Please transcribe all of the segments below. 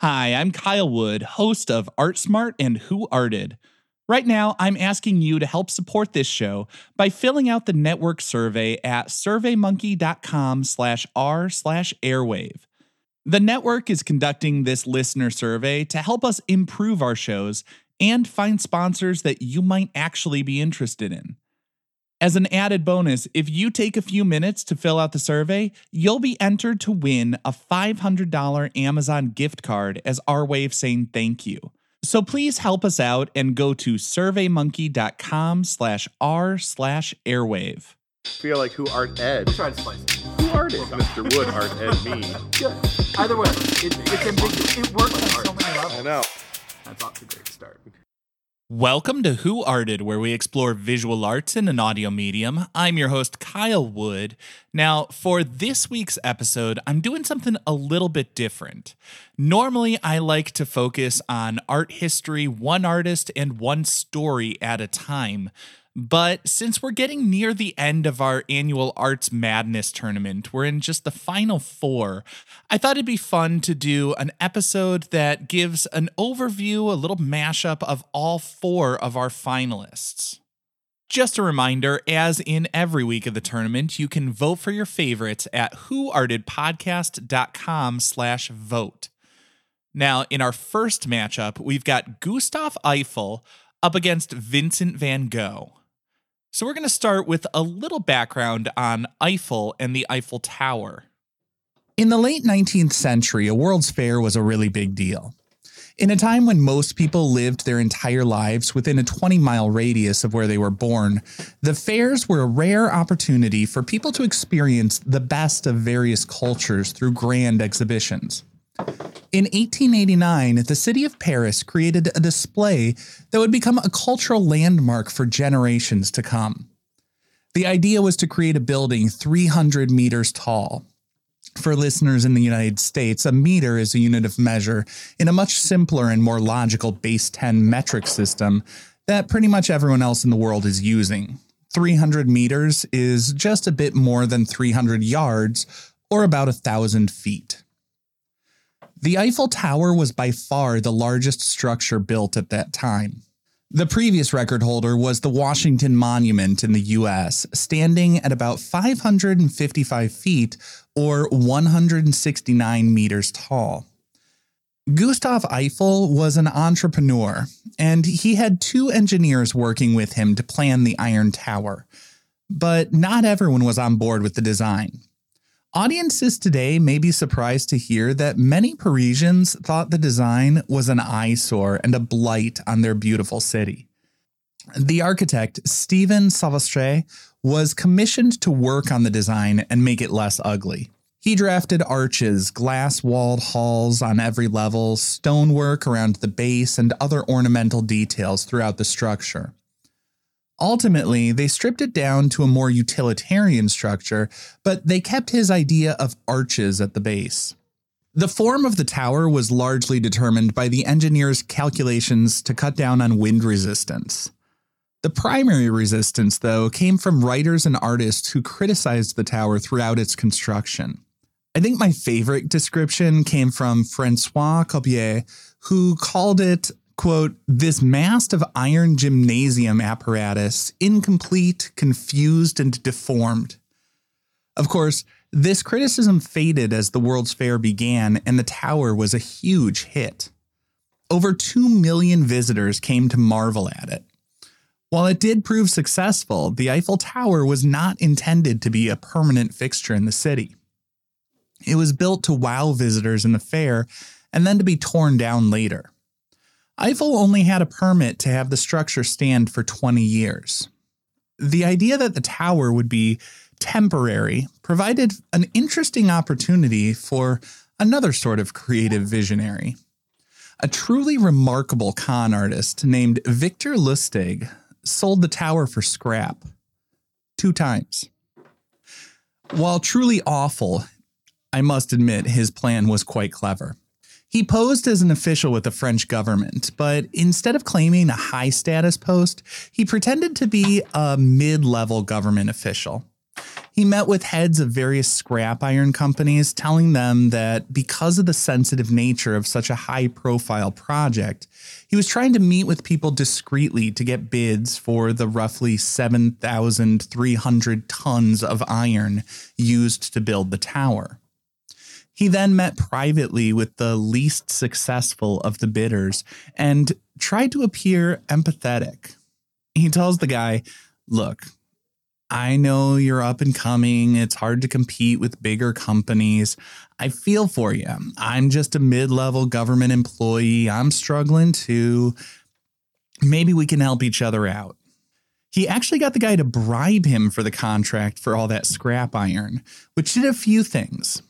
Hi, I'm Kyle Wood, host of Art Smart and Who Arted. Right now, I'm asking you to help support this show by filling out the network survey at surveymonkey.com/r/airwave. The network is conducting this listener survey to help us improve our shows and find sponsors that you might actually be interested in. As an added bonus, if you take a few minutes to fill out the survey, you'll be entered to win a $500 Amazon gift card as our way of saying thank you. So please help us out and go to surveymonkey.com/r/airwave. I feel like Who Art Ed. We'll try to slice it. Who Art Ed? Mr. Wood Art Ed me. Yeah. Either way, it's ambiguous. It works on so many levels. I know. That's off to a great start. Welcome to Who Arted, where we explore visual arts in an audio medium. I'm your host, Kyle Wood. Now, for this week's episode, I'm doing something a little bit different. Normally, I like to focus on art history, one artist and one story at a time. But since we're getting near the end of our annual Arts Madness tournament, we're in just the final four, I thought it'd be fun to do an episode that gives an overview, a little mashup of all four of our finalists. Just a reminder, as in every week of the tournament, you can vote for your favorites at whoartedpodcast.com/vote. Now, in our first matchup, we've got Gustav Eiffel up against Vincent Van Gogh. So we're going to start with a little background on Eiffel and the Eiffel Tower. In the late 19th century, a World's Fair was a really big deal. In a time when most people lived their entire lives within a 20-mile radius of where they were born, the fairs were a rare opportunity for people to experience the best of various cultures through grand exhibitions. In 1889, the city of Paris created a display that would become a cultural landmark for generations to come. The idea was to create a building 300 meters tall. For listeners in the United States, a meter is a unit of measure in a much simpler and more logical base 10 metric system that pretty much everyone else in the world is using. 300 meters is just a bit more than 300 yards, or about 1,000 feet. The Eiffel Tower was by far the largest structure built at that time. The previous record holder was the Washington Monument in the U.S., standing at about 555 feet or 169 meters tall. Gustav Eiffel was an entrepreneur, and he had two engineers working with him to plan the Iron Tower. But not everyone was on board with the design. Audiences today may be surprised to hear that many Parisians thought the design was an eyesore and a blight on their beautiful city. The architect, Stephen Sauvestre, was commissioned to work on the design and make it less ugly. He drafted arches, glass-walled halls on every level, stonework around the base, and other ornamental details throughout the structure. Ultimately, they stripped it down to a more utilitarian structure, but they kept his idea of arches at the base. The form of the tower was largely determined by the engineers' calculations to cut down on wind resistance. The primary resistance, though, came from writers and artists who criticized the tower throughout its construction. I think my favorite description came from François Copier, who called it, quote, "this mast of iron gymnasium apparatus, incomplete, confused, and deformed." Of course, this criticism faded as the World's Fair began, and the tower was a huge hit. Over 2 million visitors came to marvel at it. While it did prove successful, the Eiffel Tower was not intended to be a permanent fixture in the city. It was built to wow visitors in the fair and then to be torn down later. Eiffel only had a permit to have the structure stand for 20 years. The idea that the tower would be temporary provided an interesting opportunity for another sort of creative visionary. A truly remarkable con artist named Victor Lustig sold the tower for scrap 2 times. While truly awful, I must admit his plan was quite clever. He posed as an official with the French government, but instead of claiming a high status post, he pretended to be a mid-level government official. He met with heads of various scrap iron companies, telling them that because of the sensitive nature of such a high-profile project, he was trying to meet with people discreetly to get bids for the roughly 7,300 tons of iron used to build the tower. He then met privately with the least successful of the bidders and tried to appear empathetic. He tells the guy, "Look, I know you're up and coming. It's hard to compete with bigger companies. I feel for you. I'm just a mid-level government employee. I'm struggling too. Maybe we can help each other out." He actually got the guy to bribe him for the contract for all that scrap iron, which did a few things.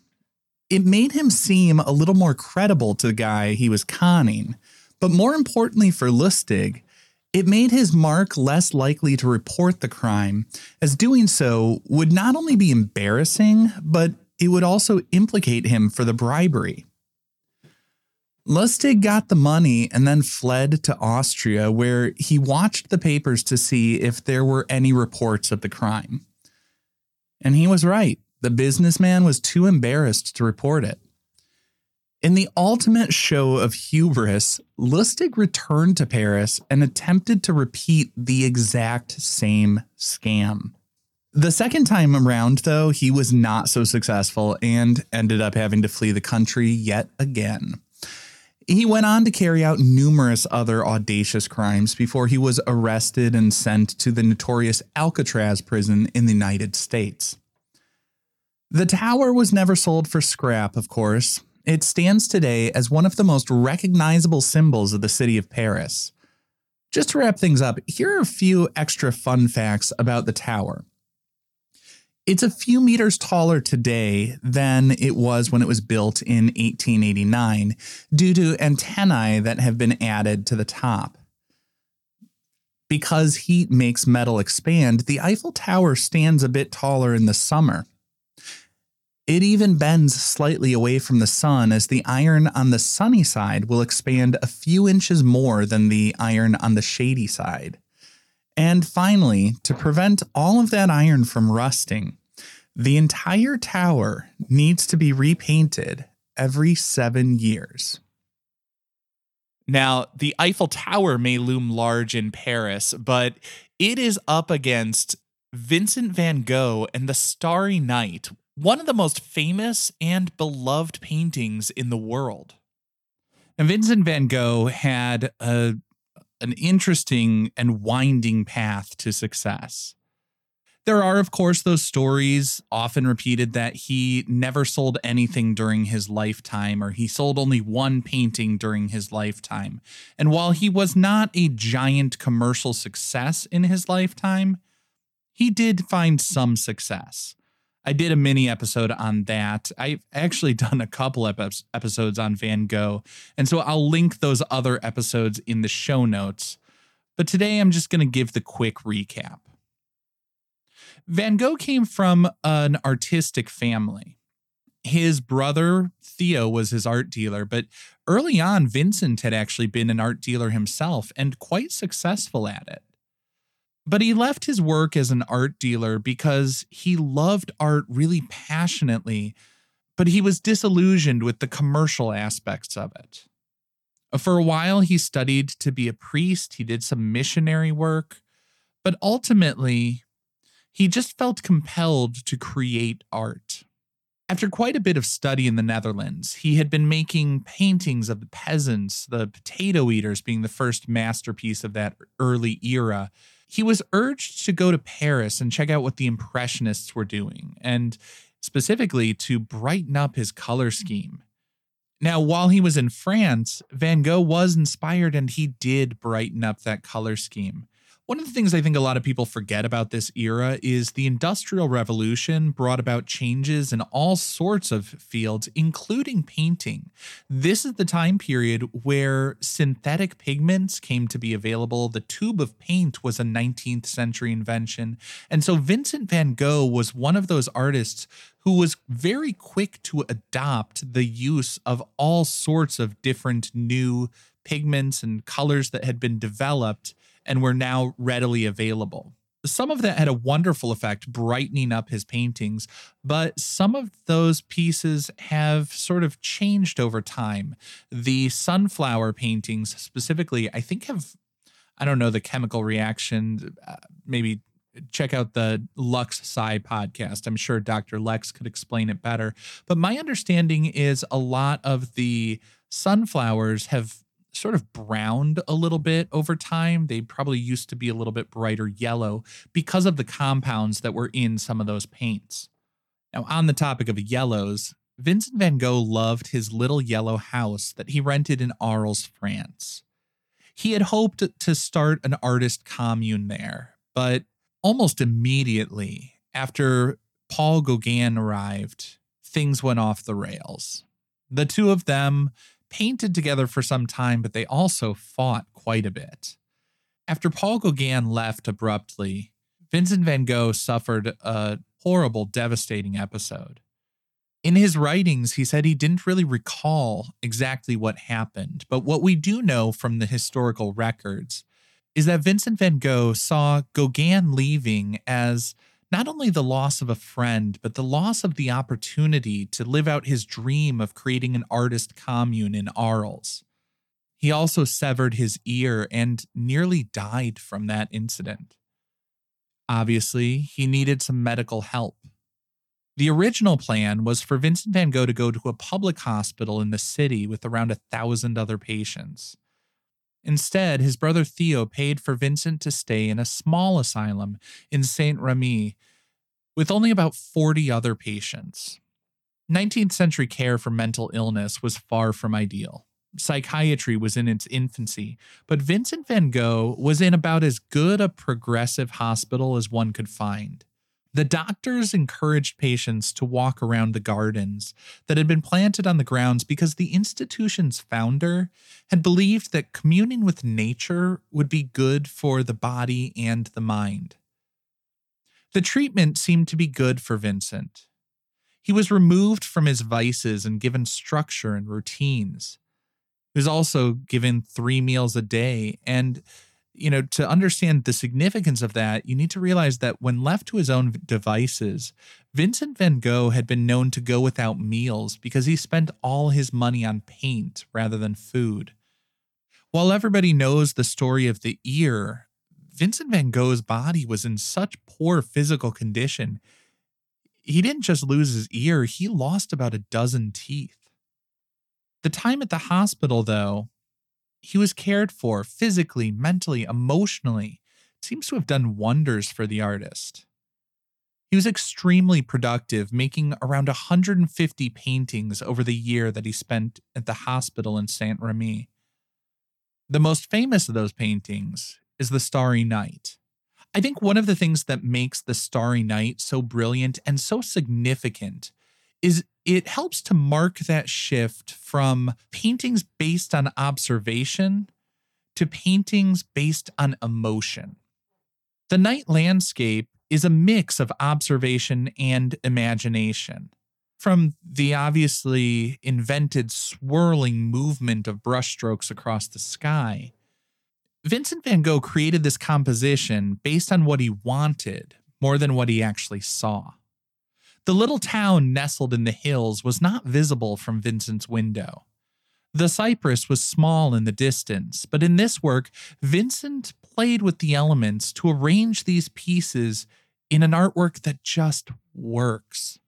It made him seem a little more credible to the guy he was conning, but more importantly for Lustig, it made his mark less likely to report the crime, as doing so would not only be embarrassing, but it would also implicate him for the bribery. Lustig got the money and then fled to Austria, where he watched the papers to see if there were any reports of the crime. And he was right. The businessman was too embarrassed to report it. In the ultimate show of hubris, Lustig returned to Paris and attempted to repeat the exact same scam. The second time around, though, he was not so successful and ended up having to flee the country yet again. He went on to carry out numerous other audacious crimes before he was arrested and sent to the notorious Alcatraz prison in the United States. The tower was never sold for scrap, of course. It stands today as one of the most recognizable symbols of the city of Paris. Just to wrap things up, here are a few extra fun facts about the tower. It's a few meters taller today than it was when it was built in 1889, due to antennae that have been added to the top. Because heat makes metal expand, the Eiffel Tower stands a bit taller in the summer. It even bends slightly away from the sun, as the iron on the sunny side will expand a few inches more than the iron on the shady side. And finally, to prevent all of that iron from rusting, the entire tower needs to be repainted every 7 years. Now, the Eiffel Tower may loom large in Paris, but it is up against Vincent Van Gogh and the Starry Night, one of the most famous and beloved paintings in the world. And Vincent van Gogh had an interesting and winding path to success. There are, of course, those stories often repeated that he never sold anything during his lifetime, or he sold only one painting during his lifetime. And while he was not a giant commercial success in his lifetime, he did find some success. I did a mini episode on that. I've actually done a couple episodes on Van Gogh, and so I'll link those other episodes in the show notes. But today I'm just going to give the quick recap. Van Gogh came from an artistic family. His brother, Theo, was his art dealer, but early on, Vincent had actually been an art dealer himself and quite successful at it. But he left his work as an art dealer because he loved art really passionately, but he was disillusioned with the commercial aspects of it. For a while, he studied to be a priest. He did some missionary work, but ultimately, he just felt compelled to create art. After quite a bit of study in the Netherlands, he had been making paintings of the peasants, the potato eaters being the first masterpiece of that early era. He was urged to go to Paris and check out what the Impressionists were doing, and specifically to brighten up his color scheme. Now, while he was in France, Van Gogh was inspired and he did brighten up that color scheme. One of the things I think a lot of people forget about this era is the Industrial Revolution brought about changes in all sorts of fields, including painting. This is the time period where synthetic pigments came to be available. The tube of paint was a 19th century invention. And so Vincent van Gogh was one of those artists who was very quick to adopt the use of all sorts of different new pigments and colors that had been developed and were now readily available. Some of that had a wonderful effect, brightening up his paintings, but some of those pieces have sort of changed over time. The sunflower paintings specifically, I think have, I don't know the chemical reaction, maybe check out the Lux Psy podcast. I'm sure Dr. Lex could explain it better. But my understanding is a lot of the sunflowers have sort of browned a little bit over time. They probably used to be a little bit brighter yellow because of the compounds that were in some of those paints. Now, on the topic of yellows, Vincent van Gogh loved his little yellow house that he rented in Arles, France. He had hoped to start an artist commune there, but almost immediately after Paul Gauguin arrived, things went off the rails. The two of them painted together for some time, but they also fought quite a bit. After Paul Gauguin left abruptly, Vincent van Gogh suffered a horrible, devastating episode. In his writings, he said he didn't really recall exactly what happened, but what we do know from the historical records is that Vincent van Gogh saw Gauguin leaving as not only the loss of a friend, but the loss of the opportunity to live out his dream of creating an artist commune in Arles. He also severed his ear and nearly died from that incident. Obviously, he needed some medical help. The original plan was for Vincent van Gogh to go to a public hospital in the city with around 1,000 other patients. Instead, his brother Theo paid for Vincent to stay in a small asylum in Saint-Rémy with only about 40 other patients. 19th century care for mental illness was far from ideal. Psychiatry was in its infancy, but Vincent van Gogh was in about as good a progressive hospital as one could find. The doctors encouraged patients to walk around the gardens that had been planted on the grounds because the institution's founder had believed that communing with nature would be good for the body and the mind. The treatment seemed to be good for Vincent. He was removed from his vices and given structure and routines. He was also given 3 meals a day, and to understand the significance of that, you need to realize that when left to his own devices, Vincent van Gogh had been known to go without meals because he spent all his money on paint rather than food. While everybody knows the story of the ear, Vincent van Gogh's body was in such poor physical condition, he didn't just lose his ear, he lost about 12 teeth. The time at the hospital, though, he was cared for physically, mentally, emotionally. It seems to have done wonders for the artist. He was extremely productive, making around 150 paintings over the year that he spent at the hospital in Saint-Rémy. The most famous of those paintings is The Starry Night. I think one of the things that makes The Starry Night so brilliant and so significant is it helps to mark that shift from paintings based on observation to paintings based on emotion. The night landscape is a mix of observation and imagination. From the obviously invented swirling movement of brushstrokes across the sky, Vincent van Gogh created this composition based on what he wanted more than what he actually saw. The little town nestled in the hills was not visible from Vincent's window. The cypress was small in the distance, but in this work, Vincent played with the elements to arrange these pieces in an artwork that just works.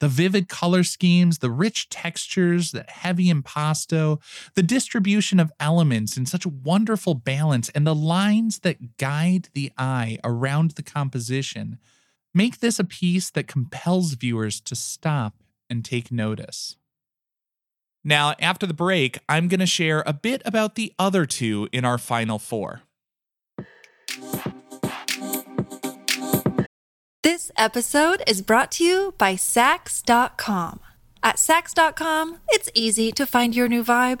The vivid color schemes, the rich textures, the heavy impasto, the distribution of elements in such wonderful balance, and the lines that guide the eye around the composition make this a piece that compels viewers to stop and take notice. Now, after the break, I'm going to share a bit about the other two in our final four. This episode is brought to you by Saks.com. At Saks.com, it's easy to find your new vibe.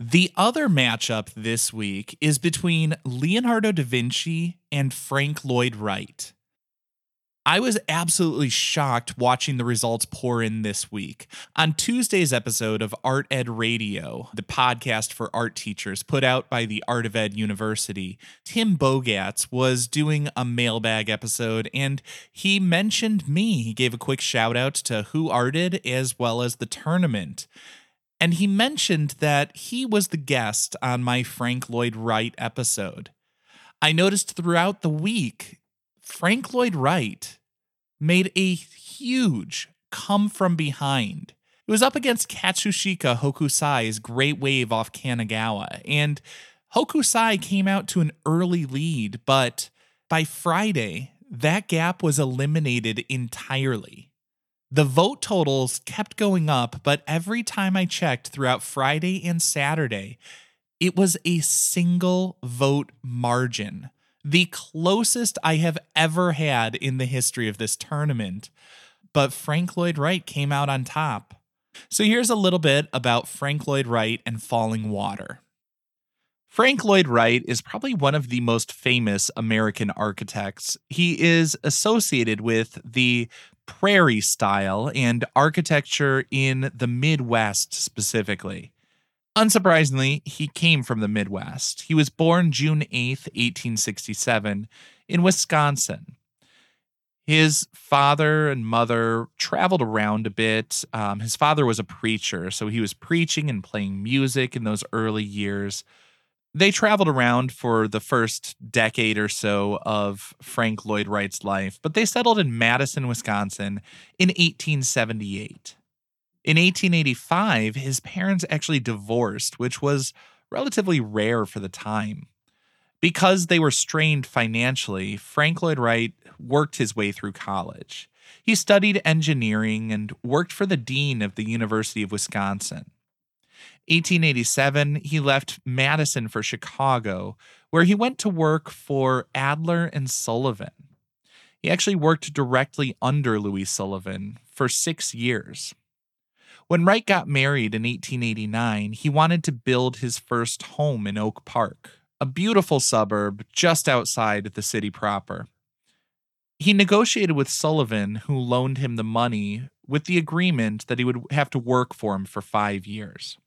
The other matchup this week is between Leonardo da Vinci and Frank Lloyd Wright. I was absolutely shocked watching the results pour in this week. On Tuesday's episode of Art Ed Radio, the podcast for art teachers put out by the Art of Ed University, Tim Bogatz was doing a mailbag episode, and he mentioned me. He gave a quick shout out to Who Arted as well as the tournament. And he mentioned that he was the guest on my Frank Lloyd Wright episode. I noticed throughout the week, Frank Lloyd Wright made a huge come from behind. It was up against Katsushika Hokusai's Great Wave off Kanagawa, and Hokusai came out to an early lead, but by Friday, that gap was eliminated entirely. The vote totals kept going up, but every time I checked throughout Friday and Saturday, it was a single vote margin, the closest I have ever had in the history of this tournament. But Frank Lloyd Wright came out on top. So here's a little bit about Frank Lloyd Wright and Falling Water. Frank Lloyd Wright is probably one of the most famous American architects. He is associated with the Prairie style and architecture in the Midwest specifically. Unsurprisingly, he came from the Midwest. He was born June 8th, 1867, in Wisconsin. His father and mother traveled around a bit. His father was a preacher, so he was preaching and playing music in those early years. They traveled around for the first decade or so of Frank Lloyd Wright's life, but they settled in Madison, Wisconsin in 1878. In 1885, his parents actually divorced, which was relatively rare for the time. Because they were strained financially, Frank Lloyd Wright worked his way through college. He studied engineering and worked for the dean of the University of Wisconsin. 1887, he left Madison for Chicago, where he went to work for Adler and Sullivan. He actually worked directly under Louis Sullivan for 6 years. When Wright got married in 1889, he wanted to build his first home in Oak Park, a beautiful suburb just outside the city proper. He negotiated with Sullivan, who loaned him the money, with the agreement that he would have to work for him for 5 years.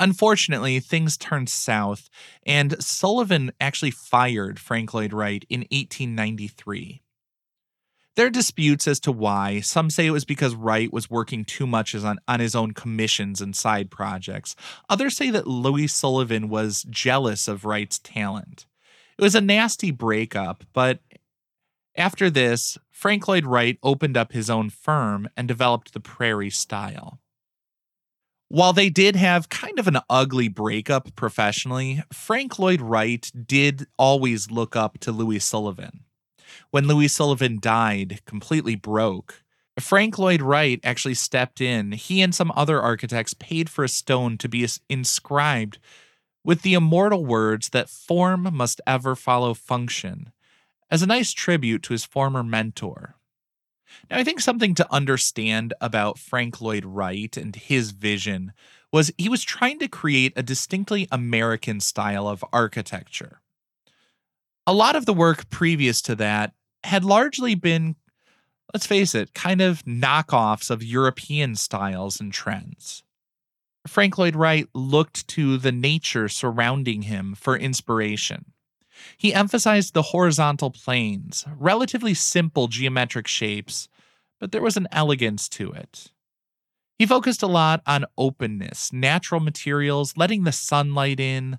Unfortunately, things turned south, and Sullivan actually fired Frank Lloyd Wright in 1893. There are disputes as to why. Some say it was because Wright was working too much on his own commissions and side projects. Others say that Louis Sullivan was jealous of Wright's talent. It was a nasty breakup, but after this, Frank Lloyd Wright opened up his own firm and developed the Prairie style. While they did have kind of an ugly breakup professionally, Frank Lloyd Wright did always look up to Louis Sullivan. When Louis Sullivan died, completely broke, Frank Lloyd Wright actually stepped in. He and some other architects paid for a stone to be inscribed with the immortal words that form must ever follow function, as a nice tribute to his former mentor. Now, I think something to understand about Frank Lloyd Wright and his vision was he was trying to create a distinctly American style of architecture. A lot of the work previous to that had largely been, let's face it, kind of knockoffs of European styles and trends. Frank Lloyd Wright looked to the nature surrounding him for inspiration. He emphasized the horizontal planes, relatively simple geometric shapes, but there was an elegance to it. He focused a lot on openness, natural materials, letting the sunlight in,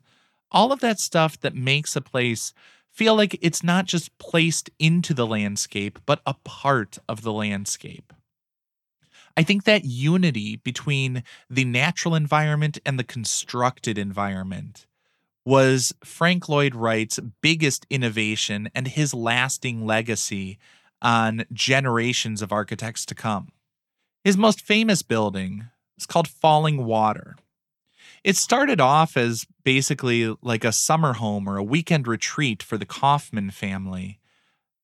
all of that stuff that makes a place feel like it's not just placed into the landscape, but a part of the landscape. I think that unity between the natural environment and the constructed environment was Frank Lloyd Wright's biggest innovation and his lasting legacy on generations of architects to come. His most famous building is called Falling Water. It started off as basically like a summer home or a weekend retreat for the Kaufman family.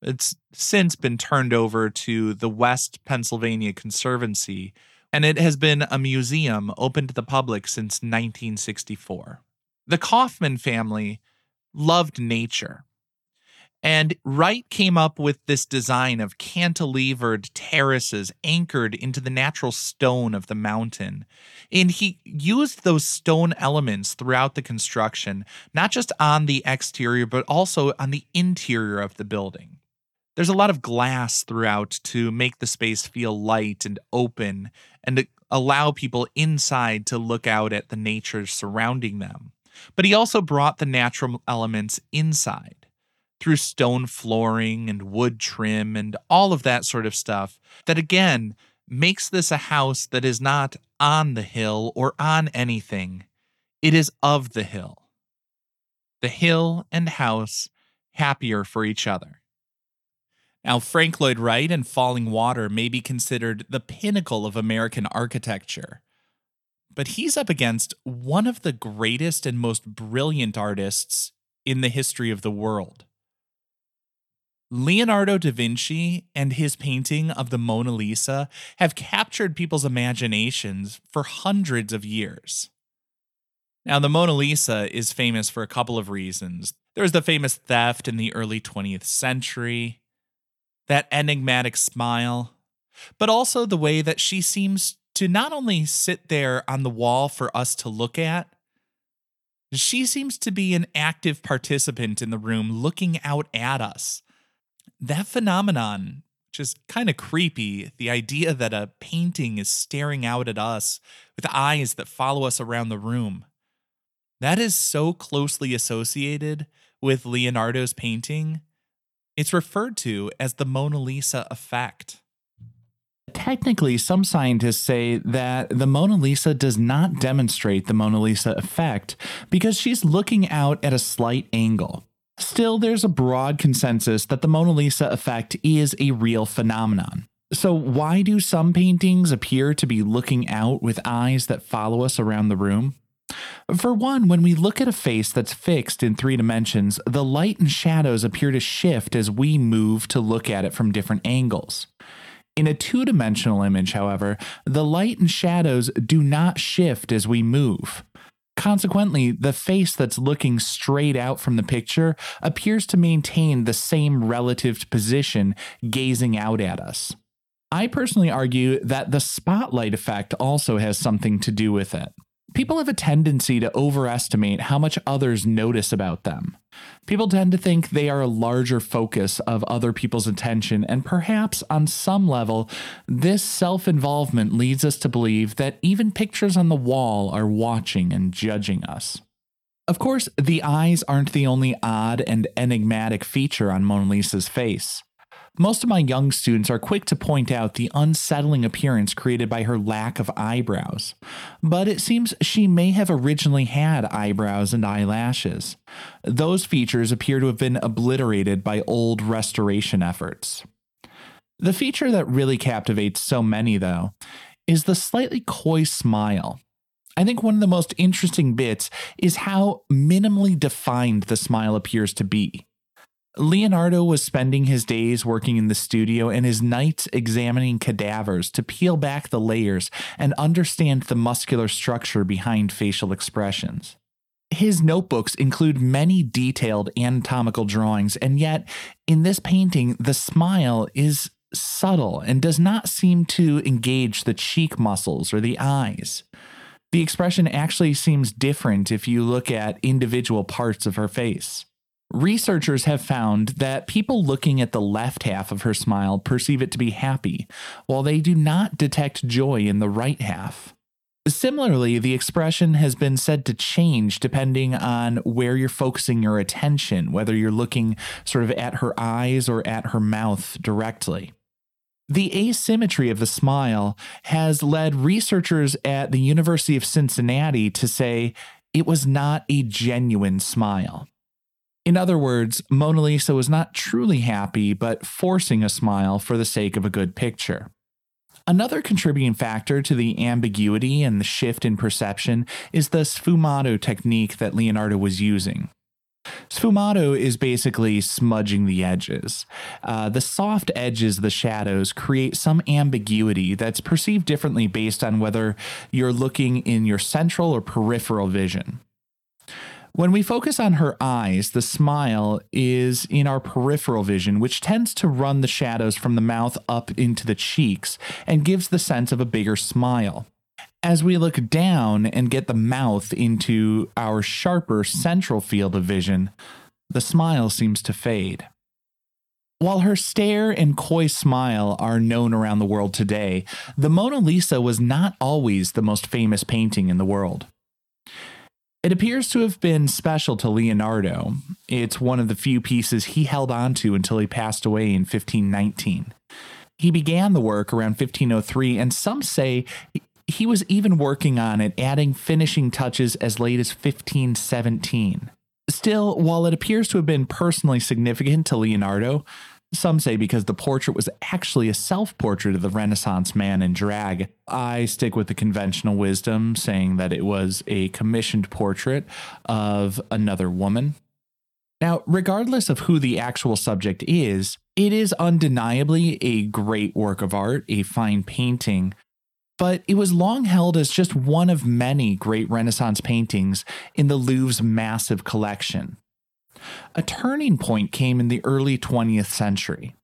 It's since been turned over to the West Pennsylvania Conservancy, and it has been a museum open to the public since 1964. The Kaufman family loved nature, and Wright came up with this design of cantilevered terraces anchored into the natural stone of the mountain. And he used those stone elements throughout the construction, not just on the exterior, but also on the interior of the building. There's a lot of glass throughout to make the space feel light and open and to allow people inside to look out at the nature surrounding them. But he also brought the natural elements inside through stone flooring and wood trim and all of that sort of stuff that, again, makes this a house that is not on the hill or on anything. It is of the hill. The hill and house happier for each other. Now, Frank Lloyd Wright and Falling Water may be considered the pinnacle of American architecture, but he's up against one of the greatest and most brilliant artists in the history of the world. Leonardo da Vinci and his painting of the Mona Lisa have captured people's imaginations for hundreds of years. Now, the Mona Lisa is famous for a couple of reasons. There's the famous theft in the early 20th century, that enigmatic smile, but also the way that she seems to not only sit there on the wall for us to look at, she seems to be an active participant in the room looking out at us. That phenomenon, which is kind of creepy, the idea that a painting is staring out at us with eyes that follow us around the room, that is so closely associated with Leonardo's painting. It's referred to as the Mona Lisa effect. Technically, some scientists say that the Mona Lisa does not demonstrate the Mona Lisa effect because she's looking out at a slight angle. Still, there's a broad consensus that the Mona Lisa effect is a real phenomenon. So why do some paintings appear to be looking out with eyes that follow us around the room? For one, when we look at a face that's fixed in three dimensions, the light and shadows appear to shift as we move to look at it from different angles. In a two-dimensional image, however, the light and shadows do not shift as we move. Consequently, the face that's looking straight out from the picture appears to maintain the same relative position gazing out at us. I personally argue that the spotlight effect also has something to do with it. People have a tendency to overestimate how much others notice about them. People tend to think they are a larger focus of other people's attention, and perhaps on some level, this self-involvement leads us to believe that even pictures on the wall are watching and judging us. Of course, the eyes aren't the only odd and enigmatic feature on Mona Lisa's face. Most of my young students are quick to point out the unsettling appearance created by her lack of eyebrows, but it seems she may have originally had eyebrows and eyelashes. Those features appear to have been obliterated by old restoration efforts. The feature that really captivates so many, though, is the slightly coy smile. I think one of the most interesting bits is how minimally defined the smile appears to be. Leonardo was spending his days working in the studio and his nights examining cadavers to peel back the layers and understand the muscular structure behind facial expressions. His notebooks include many detailed anatomical drawings, and yet, in this painting, the smile is subtle and does not seem to engage the cheek muscles or the eyes. The expression actually seems different if you look at individual parts of her face. Researchers have found that people looking at the left half of her smile perceive it to be happy, while they do not detect joy in the right half. Similarly, the expression has been said to change depending on where you're focusing your attention, whether you're looking sort of at her eyes or at her mouth directly. The asymmetry of the smile has led researchers at the University of Cincinnati to say it was not a genuine smile. In other words, Mona Lisa was not truly happy, but forcing a smile for the sake of a good picture. Another contributing factor to the ambiguity and the shift in perception is the sfumato technique that Leonardo was using. Sfumato is basically smudging the edges. The soft edges of the shadows create some ambiguity that's perceived differently based on whether you're looking in your central or peripheral vision. When we focus on her eyes, the smile is in our peripheral vision, which tends to run the shadows from the mouth up into the cheeks and gives the sense of a bigger smile. As we look down and get the mouth into our sharper central field of vision, the smile seems to fade. While her stare and coy smile are known around the world today, the Mona Lisa was not always the most famous painting in the world. It appears to have been special to Leonardo. It's one of the few pieces he held on to until he passed away in 1519. He began the work around 1503, and some say he was even working on it, adding finishing touches as late as 1517. Still, while it appears to have been personally significant to Leonardo, some say because the portrait was actually a self-portrait of the Renaissance man in drag, I stick with the conventional wisdom saying that it was a commissioned portrait of another woman. Now, regardless of who the actual subject is, it is undeniably a great work of art, a fine painting, but it was long held as just one of many great Renaissance paintings in the Louvre's massive collection. A turning point came in the early 20th century.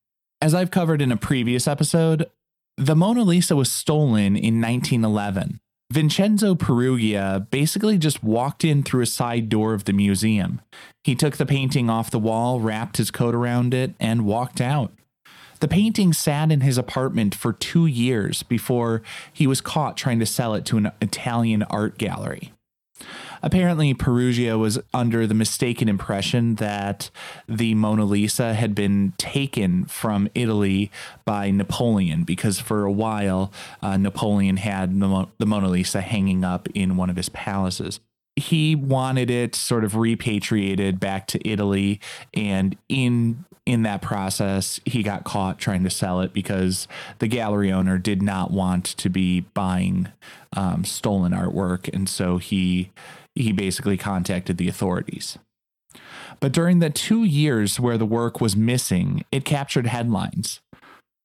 As I've covered in a previous episode, the Mona Lisa was stolen in 1911. Vincenzo Perugia basically just walked in through a side door of the museum. He took the painting off the wall, wrapped his coat around it, and walked out. The painting sat in his apartment for 2 years before he was caught trying to sell it to an Italian art gallery. Apparently, Perugia was under the mistaken impression that the Mona Lisa had been taken from Italy by Napoleon, because for a while, Napoleon had the Mona Lisa hanging up in one of his palaces. He wanted it sort of repatriated back to Italy, and in that process, he got caught trying to sell it because the gallery owner did not want to be buying stolen artwork, and so he basically contacted the authorities. But during the 2 years where the work was missing, it captured headlines.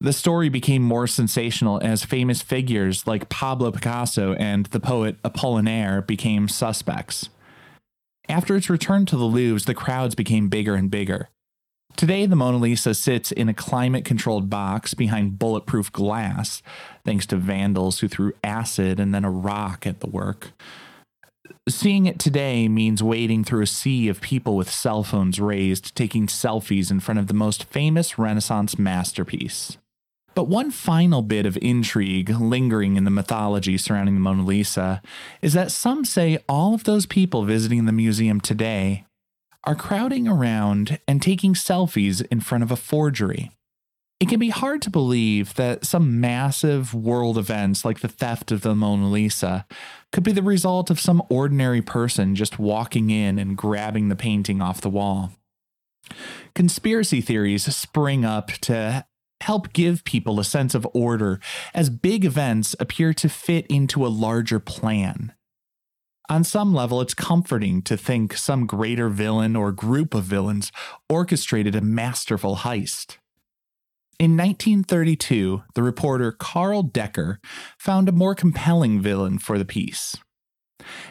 The story became more sensational as famous figures like Pablo Picasso and the poet Apollinaire became suspects. After its return to the Louvre, the crowds became bigger and bigger. Today, the Mona Lisa sits in a climate-controlled box behind bulletproof glass, thanks to vandals who threw acid and then a rock at the work. Seeing it today means wading through a sea of people with cell phones raised, taking selfies in front of the most famous Renaissance masterpiece. But one final bit of intrigue lingering in the mythology surrounding the Mona Lisa is that some say all of those people visiting the museum today are crowding around and taking selfies in front of a forgery. It can be hard to believe that some massive world events like the theft of the Mona Lisa could be the result of some ordinary person just walking in and grabbing the painting off the wall. Conspiracy theories spring up to help give people a sense of order as big events appear to fit into a larger plan. On some level, it's comforting to think some greater villain or group of villains orchestrated a masterful heist. In 1932, the reporter Carl Decker found a more compelling villain for the piece.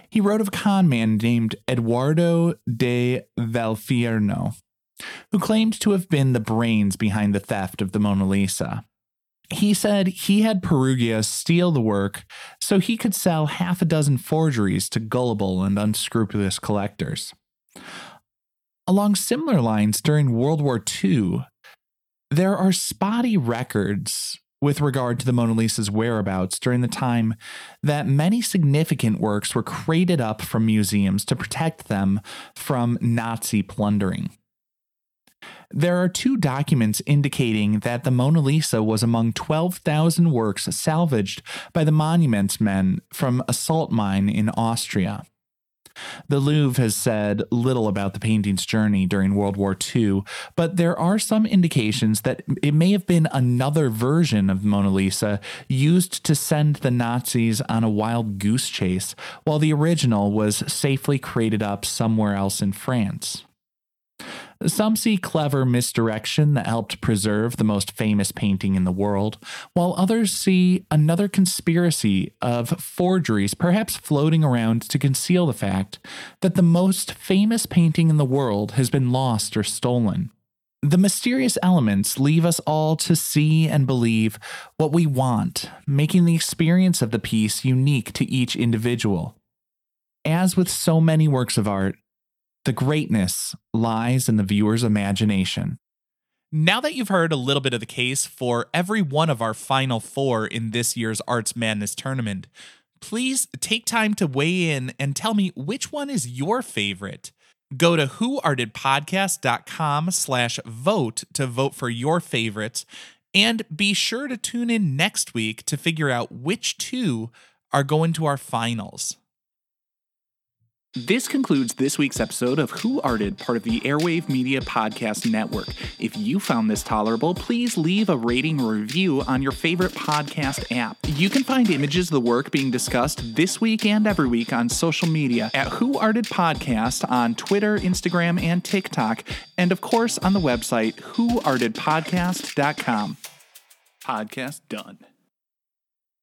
He wrote of a con man named Eduardo de Valfierno, who claimed to have been the brains behind the theft of the Mona Lisa. He said he had Perugia steal the work so he could sell half a dozen forgeries to gullible and unscrupulous collectors. Along similar lines, during World War II, there are spotty records with regard to the Mona Lisa's whereabouts during the time that many significant works were crated up from museums to protect them from Nazi plundering. There are two documents indicating that the Mona Lisa was among 12,000 works salvaged by the monuments men from a salt mine in Austria. The Louvre has said little about the painting's journey during World War II, but there are some indications that it may have been another version of the Mona Lisa used to send the Nazis on a wild goose chase, while the original was safely crated up somewhere else in France. Some see clever misdirection that helped preserve the most famous painting in the world, while others see another conspiracy of forgeries perhaps floating around to conceal the fact that the most famous painting in the world has been lost or stolen. The mysterious elements leave us all to see and believe what we want, making the experience of the piece unique to each individual. As with so many works of art, the greatness lies in the viewer's imagination. Now that you've heard a little bit of the case for every one of our final four in this year's Arts Madness tournament, please take time to weigh in and tell me which one is your favorite. Go to whoartedpodcast.com/vote to vote for your favorites, and be sure to tune in next week to figure out which two are going to our finals. This concludes this week's episode of Who Arted, part of the Airwave Media Podcast Network. If you found this tolerable, please leave a rating or review on your favorite podcast app. You can find images of the work being discussed this week and every week on social media at Who Arted Podcast on Twitter, Instagram, and TikTok, and of course on the website whoartedpodcast.com. Podcast done.